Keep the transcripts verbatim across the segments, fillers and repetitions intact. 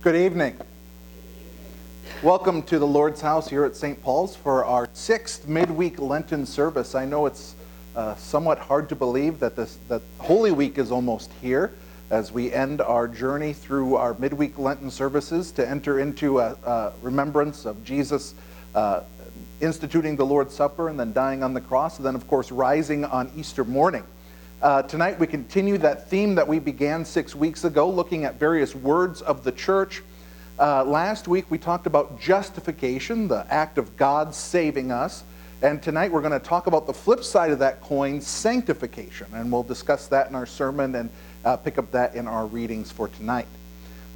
Good evening. Welcome to the Lord's House here at Saint Paul's for our sixth midweek Lenten service. I know it's uh, somewhat hard to believe that this that Holy Week is almost here as we end our journey through our midweek Lenten services to enter into a, a remembrance of Jesus uh, instituting the Lord's Supper and then dying on the cross and then, of course, rising on Easter morning. Uh, tonight we continue that theme that we began six weeks ago, looking at various words of the church. Uh, last week we talked about justification, the act of God saving us, and tonight we're going to talk about the flip side of that coin, sanctification, and we'll discuss that in our sermon and uh, pick up that in our readings for tonight.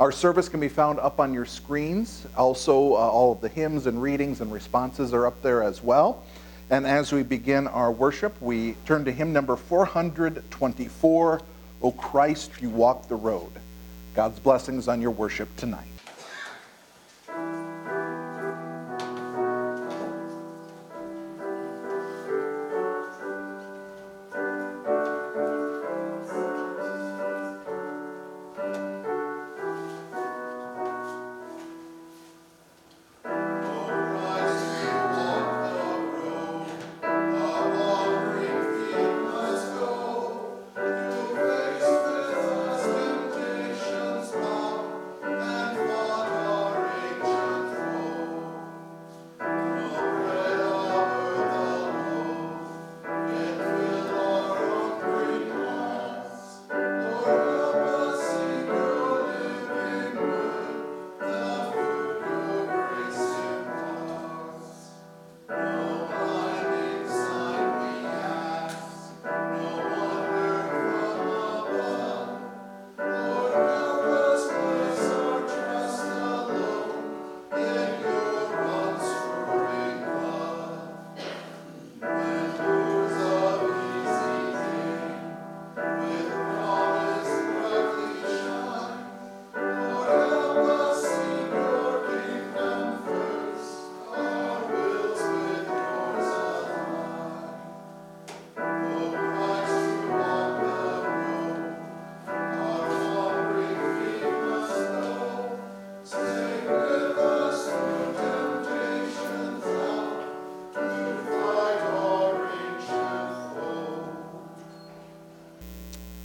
Our service can be found up on your screens. Also, uh, all of the hymns and readings and responses are up there as well. And as we begin our worship, we turn to hymn number four hundred twenty-four, O Christ, You Walk the Road. God's blessings on your worship tonight.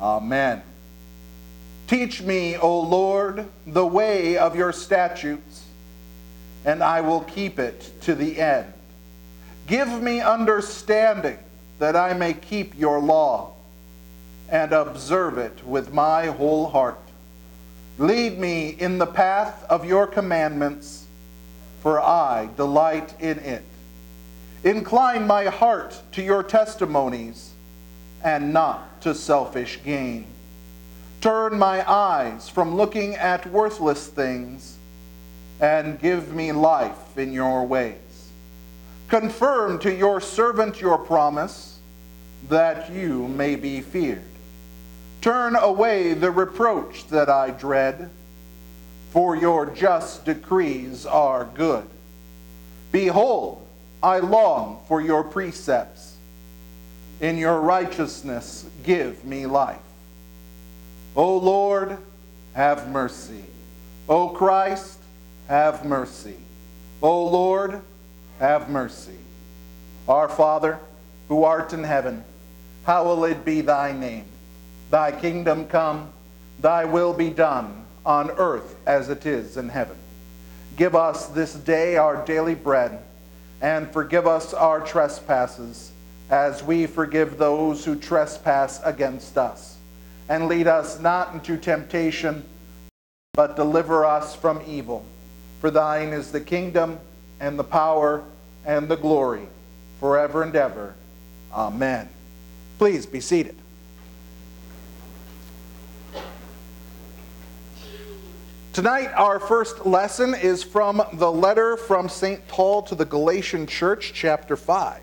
Amen. Teach me, O Lord, the way of your statutes, and I will keep it to the end. Give me understanding that I may keep your law and observe it with my whole heart. Lead me in the path of your commandments, for I delight in it. Incline my heart to your testimonies, and not to selfish gain. Turn my eyes from looking at worthless things, and give me life in your ways. Confirm to your servant your promise, that you may be feared. Turn away the reproach that I dread, for your just decrees are good. Behold, I long for your precepts. In your righteousness, give me life. O Lord, have mercy. O Christ, have mercy. O Lord, have mercy. Our Father, who art in heaven, hallowed be thy name. Thy kingdom come, thy will be done, on earth as it is in heaven. Give us this day our daily bread, and forgive us our trespasses, as we forgive those who trespass against us. And lead us not into temptation, but deliver us from evil. For thine is the kingdom, and the power, and the glory, forever and ever. Amen. Please be seated. Tonight, our first lesson is from the letter from Saint Paul to the Galatian church, chapter five.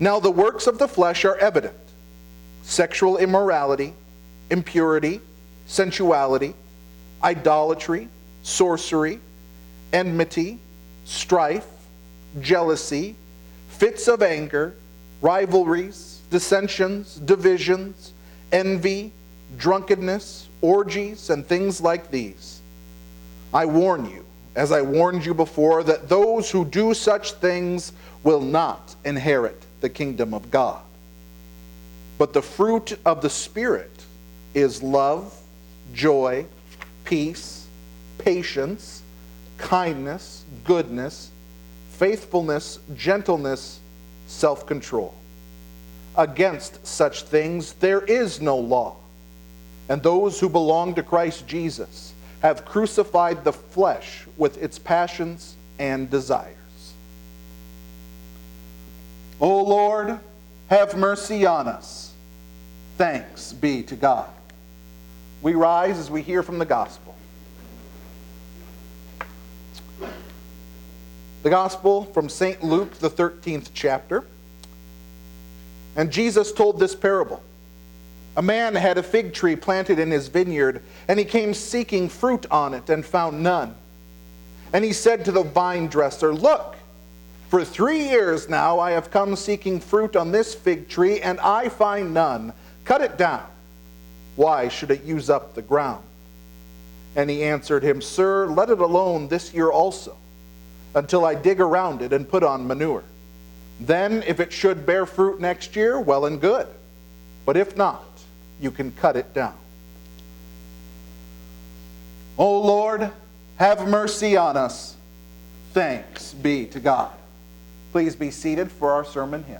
Now the works of the flesh are evident: sexual immorality, impurity, sensuality, idolatry, sorcery, enmity, strife, jealousy, fits of anger, rivalries, dissensions, divisions, envy, drunkenness, orgies, and things like these. I warn you, as I warned you before, that those who do such things will not inherit the kingdom of God. But the fruit of the Spirit is love, joy, peace, patience, kindness, goodness, faithfulness, gentleness, self-control. Against such things there is no law. And those who belong to Christ Jesus have crucified the flesh with its passions and desires." O Lord, have mercy on us. Thanks be to God. We rise as we hear from the gospel. The gospel from Saint Luke, the thirteenth chapter. And Jesus told this parable. "A man had a fig tree planted in his vineyard, and he came seeking fruit on it and found none. And he said to the vine dresser, 'Look, for three years now I have come seeking fruit on this fig tree, and I find none. Cut it down. Why should it use up the ground?' And he answered him, 'Sir, let it alone this year also, until I dig around it and put on manure. Then, if it should bear fruit next year, well and good. But if not, you can cut it down.'" O Lord, have mercy on us. Thanks be to God. Please be seated for our sermon hymn.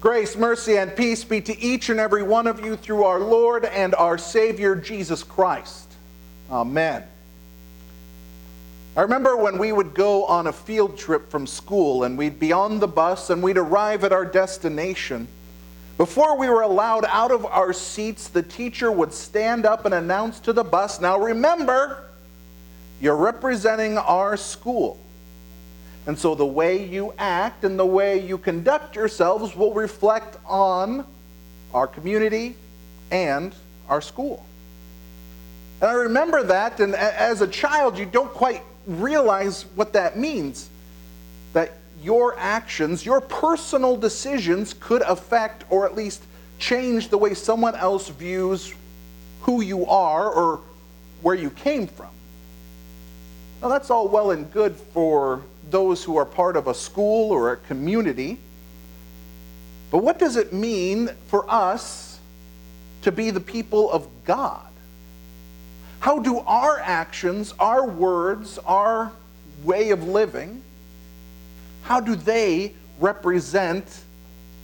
Grace, mercy, and peace be to each and every one of you through our Lord and our Savior, Jesus Christ. Amen. I remember when we would go on a field trip from school, and we'd be on the bus, and we'd arrive at our destination. Before we were allowed out of our seats, the teacher would stand up and announce to the bus, "Now remember, you're representing our school. And so the way you act and the way you conduct yourselves will reflect on our community, and our school. And I remember that, and as a child, you don't quite realize what that means, that your actions, your personal decisions could affect or at least change the way someone else views who you are or where you came from. Now, that's all well and good for those who are part of a school or a community, but what does it mean for us to be the people of God? How do our actions, our words, our way of living, how do they represent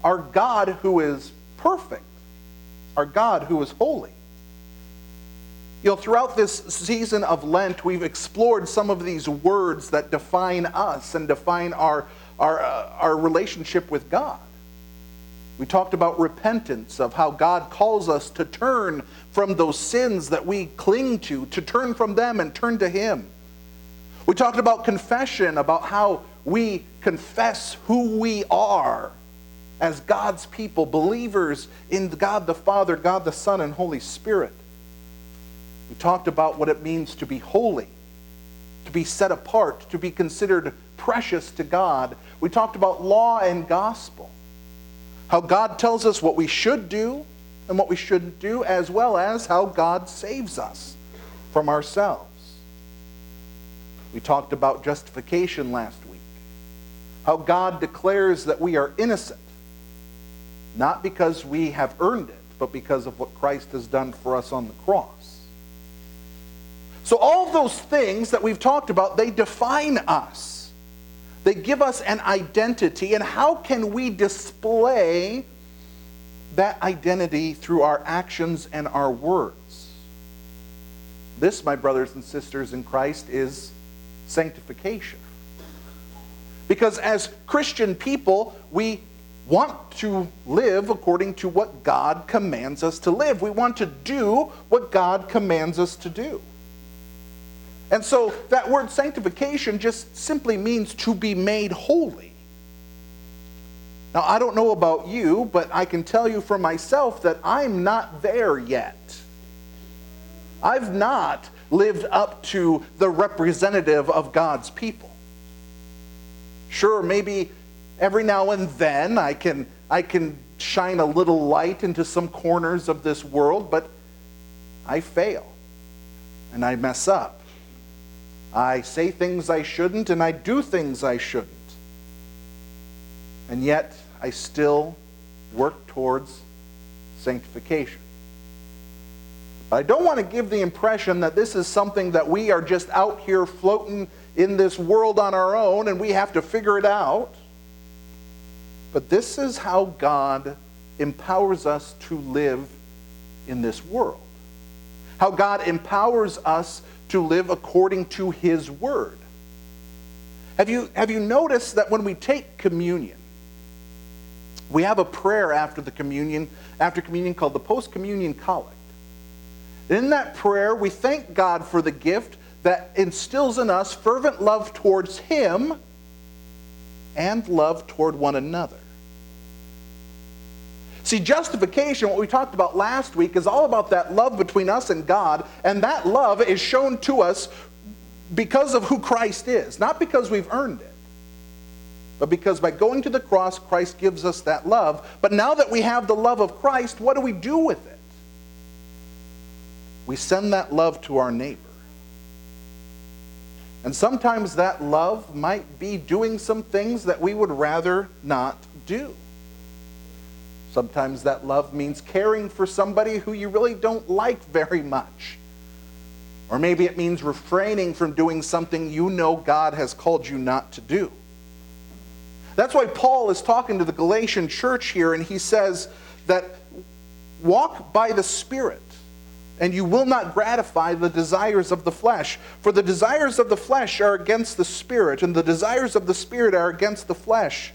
our God who is perfect, our God who is holy? You know, throughout this season of Lent, we've explored some of these words that define us and define our, our, uh, our relationship with God. We talked about repentance, of how God calls us to turn from those sins that we cling to, to turn from them and turn to Him. We talked about confession, about how we confess who we are as God's people, believers in God the Father, God the Son, and Holy Spirit. We talked about what it means to be holy, to be set apart, to be considered precious to God. We talked about law and gospel, how God tells us what we should do and what we shouldn't do, as well as how God saves us from ourselves. We talked about justification last week, how God declares that we are innocent, not because we have earned it, but because of what Christ has done for us on the cross. So all of those things that we've talked about, they define us. They give us an identity. And how can we display that identity through our actions and our words? This, my brothers and sisters in Christ, is sanctification. Because as Christian people, we want to live according to what God commands us to live. We want to do what God commands us to do. And so that word sanctification just simply means to be made holy. Now, I don't know about you, but I can tell you for myself that I'm not there yet. I've not lived up to the representative of God's people. Sure, maybe every now and then I can, I can shine a little light into some corners of this world, but I fail and I mess up. I say things I shouldn't, and I do things I shouldn't. And yet, I still work towards sanctification. But I don't want to give the impression that this is something that we are just out here floating in this world on our own, and we have to figure it out. But this is how God empowers us to live in this world. How God empowers us to live according to His Word. Have you, have you noticed that when we take communion, we have a prayer after the communion, after communion called the post-communion collect. And in that prayer, we thank God for the gift that instills in us fervent love towards Him and love toward one another. See, justification, what we talked about last week, is all about that love between us and God, and that love is shown to us because of who Christ is, not because we've earned it, but because by going to the cross, Christ gives us that love. But now that we have the love of Christ, what do we do with it? We send that love to our neighbor. And sometimes that love might be doing some things that we would rather not do. Sometimes that love means caring for somebody who you really don't like very much. Or maybe it means refraining from doing something you know God has called you not to do. That's why Paul is talking to the Galatian church here, and he says that walk by the Spirit, and you will not gratify the desires of the flesh. For the desires of the flesh are against the Spirit, and the desires of the Spirit are against the flesh.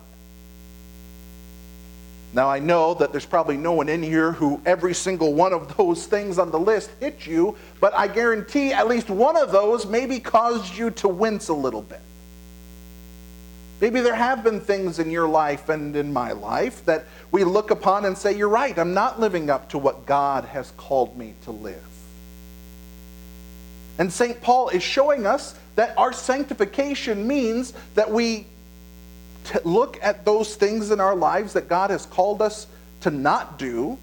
Now, I know that there's probably no one in here who every single one of those things on the list hit you, but I guarantee at least one of those maybe caused you to wince a little bit. Maybe there have been things in your life and in my life that we look upon and say, you're right, I'm not living up to what God has called me to live. And Saint Paul is showing us that our sanctification means that we t- look at those things in our lives that God has called us to not do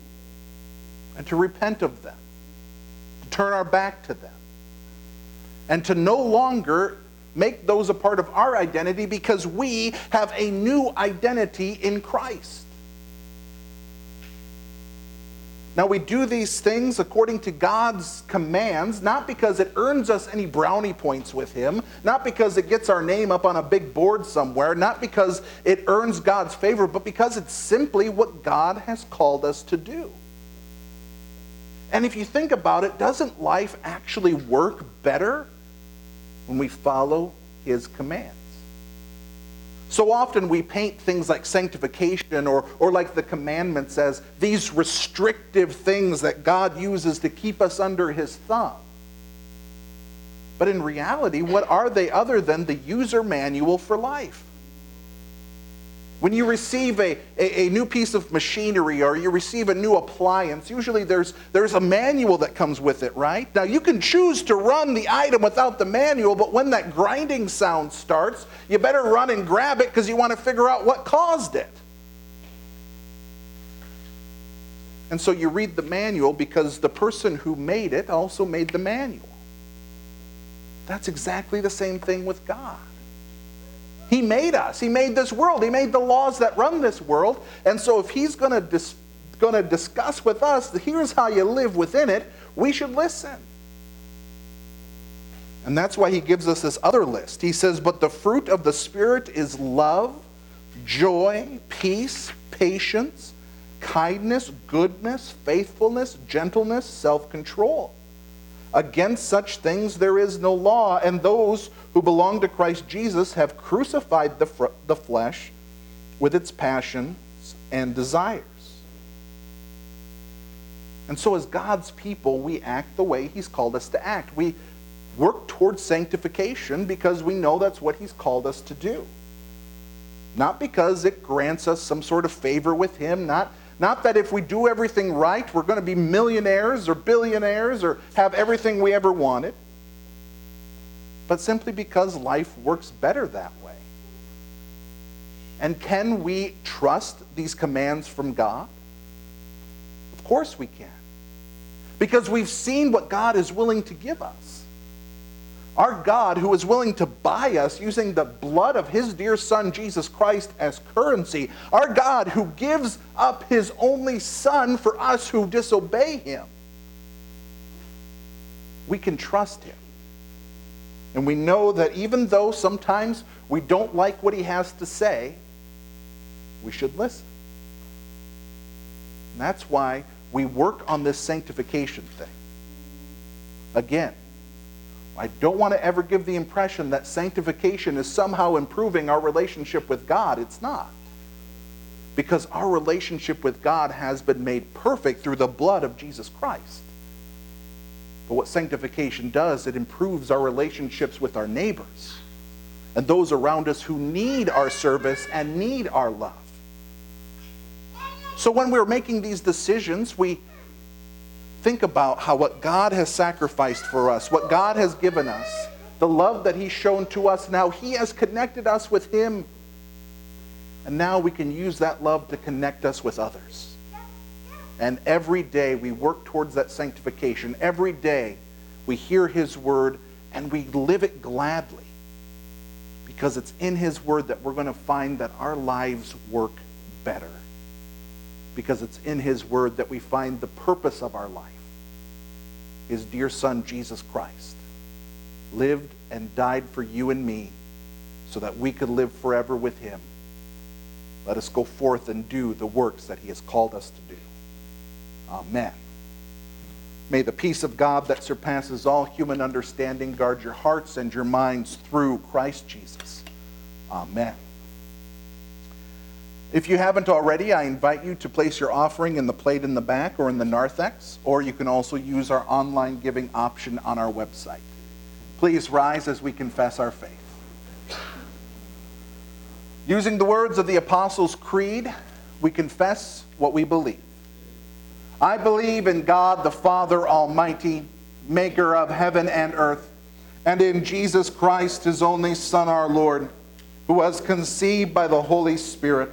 and to repent of them, to turn our back to them, and to no longer make those a part of our identity, because we have a new identity in Christ. Now, we do these things according to God's commands, not because it earns us any brownie points with Him, not because it gets our name up on a big board somewhere, not because it earns God's favor, but because it's simply what God has called us to do. And if you think about it, doesn't life actually work better when we follow His commands? So often we paint things like sanctification or, or like the commandments as these restrictive things that God uses to keep us under His thumb. But in reality, what are they other than the user manual for life? When you receive a, a, a new piece of machinery or you receive a new appliance, usually there's, there's a manual that comes with it, right? Now, you can choose to run the item without the manual, but when that grinding sound starts, you better run and grab it because you want to figure out what caused it. And so you read the manual because the person who made it also made the manual. That's exactly the same thing with God. He made us. He made this world. He made the laws that run this world. And so if He's going to dis- going to discuss with us, here's how you live within it, we should listen. And that's why He gives us this other list. He says, but the fruit of the Spirit is love, joy, peace, patience, kindness, goodness, faithfulness, gentleness, self-control. Against such things there is no law, and those who belong to Christ Jesus have crucified the fr- the flesh with its passions and desires. And so as God's people, we act the way He's called us to act. We work towards sanctification because we know that's what He's called us to do. Not because it grants us some sort of favor with Him, not Not that if we do everything right, we're going to be millionaires or billionaires or have everything we ever wanted, but simply because life works better that way. And can we trust these commands from God? Of course we can, because we've seen what God is willing to give us. Our God, who is willing to buy us using the blood of His dear Son, Jesus Christ, as currency. Our God, who gives up His only Son for us who disobey Him. We can trust Him. And we know that even though sometimes we don't like what He has to say, we should listen. And that's why we work on this sanctification thing. Again, I don't want to ever give the impression that sanctification is somehow improving our relationship with God. It's not. Because our relationship with God has been made perfect through the blood of Jesus Christ. But what sanctification does, it improves our relationships with our neighbors and those around us who need our service and need our love. So when we're making these decisions, we think about how what God has sacrificed for us, what God has given us, the love that He's shown to us. Now He has connected us with Him. And now we can use that love to connect us with others. And every day we work towards that sanctification. Every day we hear His word and we live it gladly, because it's in His word that we're going to find that our lives work better. Because it's in His word that we find the purpose of our life. His dear Son, Jesus Christ, lived and died for you and me so that we could live forever with Him. Let us go forth and do the works that he has called us to do. Amen. May the peace of God that surpasses all human understanding guard your hearts and your minds through Christ Jesus. Amen. If you haven't already, I invite you to place your offering in the plate in the back or in the narthex, or you can also use our online giving option on our website. Please rise as we confess our faith. Using the words of the Apostles' Creed, we confess what we believe. I believe in God the Father Almighty, maker of heaven and earth, and in Jesus Christ, his only Son, our Lord, who was conceived by the Holy Spirit,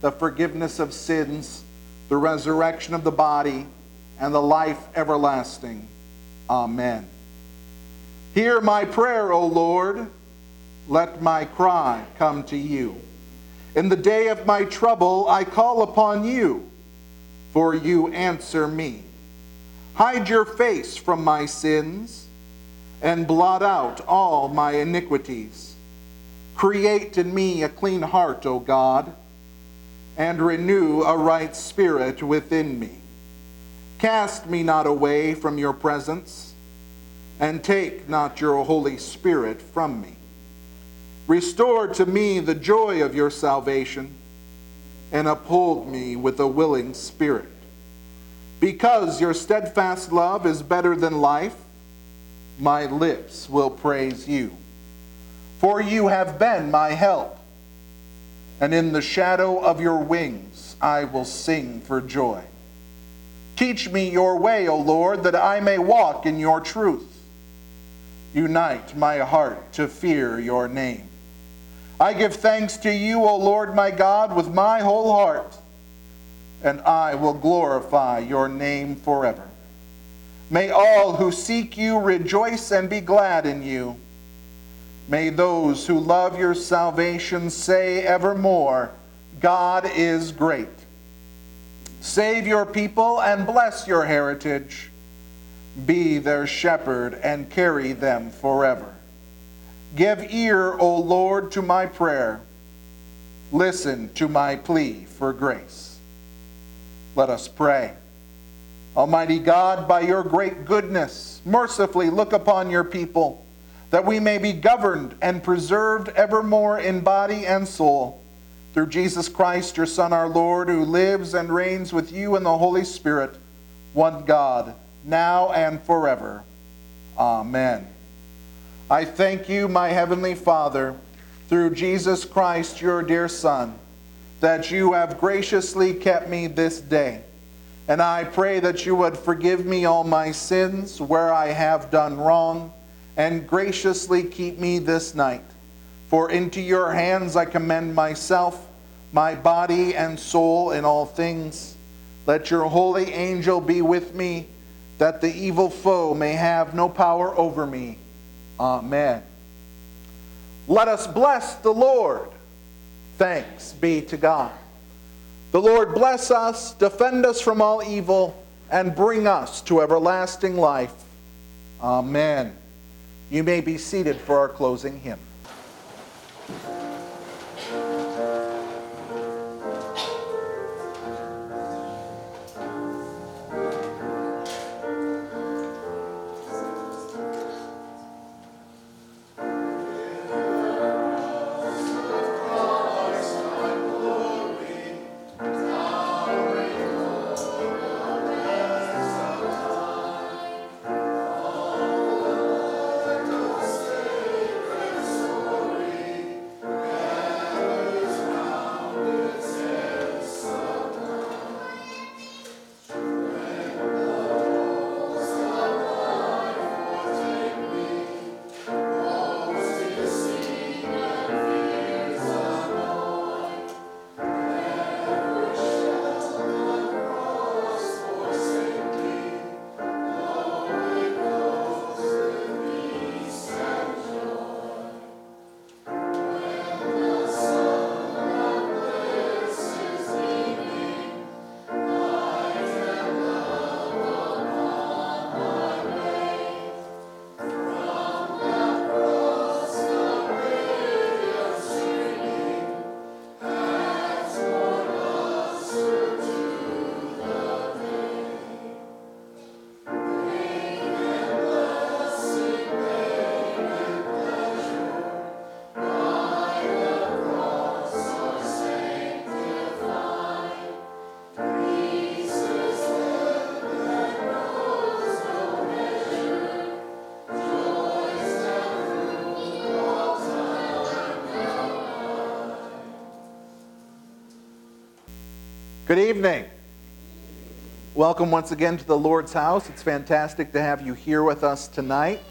the forgiveness of sins, the resurrection of the body, and the life everlasting. Amen. Hear my prayer, O Lord. Let my cry come to you. In the day of my trouble, I call upon you, for you answer me. Hide your face from my sins, and blot out all my iniquities. Create in me a clean heart, O God, and renew a right spirit within me. Cast me not away from your presence, and take not your Holy Spirit from me. Restore to me the joy of your salvation, and uphold me with a willing spirit. Because your steadfast love is better than life, my lips will praise you. For you have been my help, and in the shadow of your wings I will sing for joy. Teach me your way, O Lord, that I may walk in your truth. Unite my heart to fear your name. I give thanks to you, O Lord my God, with my whole heart, and I will glorify your name forever. May all who seek you rejoice and be glad in you. May those who love your salvation say evermore, God is great. Save your people and bless your heritage. Be their shepherd and carry them forever. Give ear, O Lord, to my prayer. Listen to my plea for grace. Let us pray. Almighty God, by your great goodness, mercifully look upon your people, that we may be governed and preserved evermore in body and soul, through Jesus Christ, your Son, our Lord, who lives and reigns with you in the Holy Spirit, one God, now and forever. Amen. I thank you, my Heavenly Father, through Jesus Christ, your dear Son, that you have graciously kept me this day. And I pray that you would forgive me all my sins where I have done wrong, and graciously keep me this night. For into your hands I commend myself, my body and soul in all things. Let your holy angel be with me, that the evil foe may have no power over me. Amen. Let us bless the Lord. Thanks be to God. The Lord bless us, defend us from all evil, and bring us to everlasting life. Amen. You may be seated for our closing hymn. Good evening. Welcome once again to the Lord's house. It's fantastic to have you here with us tonight.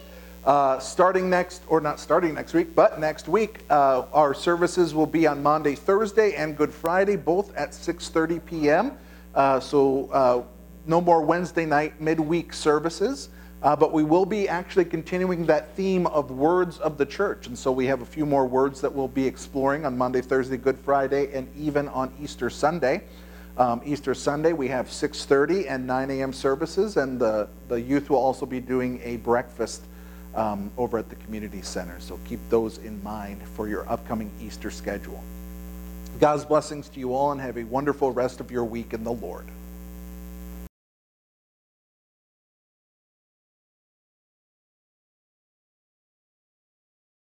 Uh, starting next, or not starting next week, but next week, uh, our services will be on Monday, Thursday, and Good Friday, both at six thirty p.m. Uh, so uh, no more Wednesday night midweek services, uh, but we will be actually continuing that theme of words of the church. And so we have a few more words that we'll be exploring on Monday, Thursday, Good Friday, and even on Easter Sunday. Um, Easter Sunday, we have six thirty and nine a.m. services, and the, the youth will also be doing a breakfast um, over at the community center. So keep those in mind for your upcoming Easter schedule. God's blessings to you all, and have a wonderful rest of your week in the Lord.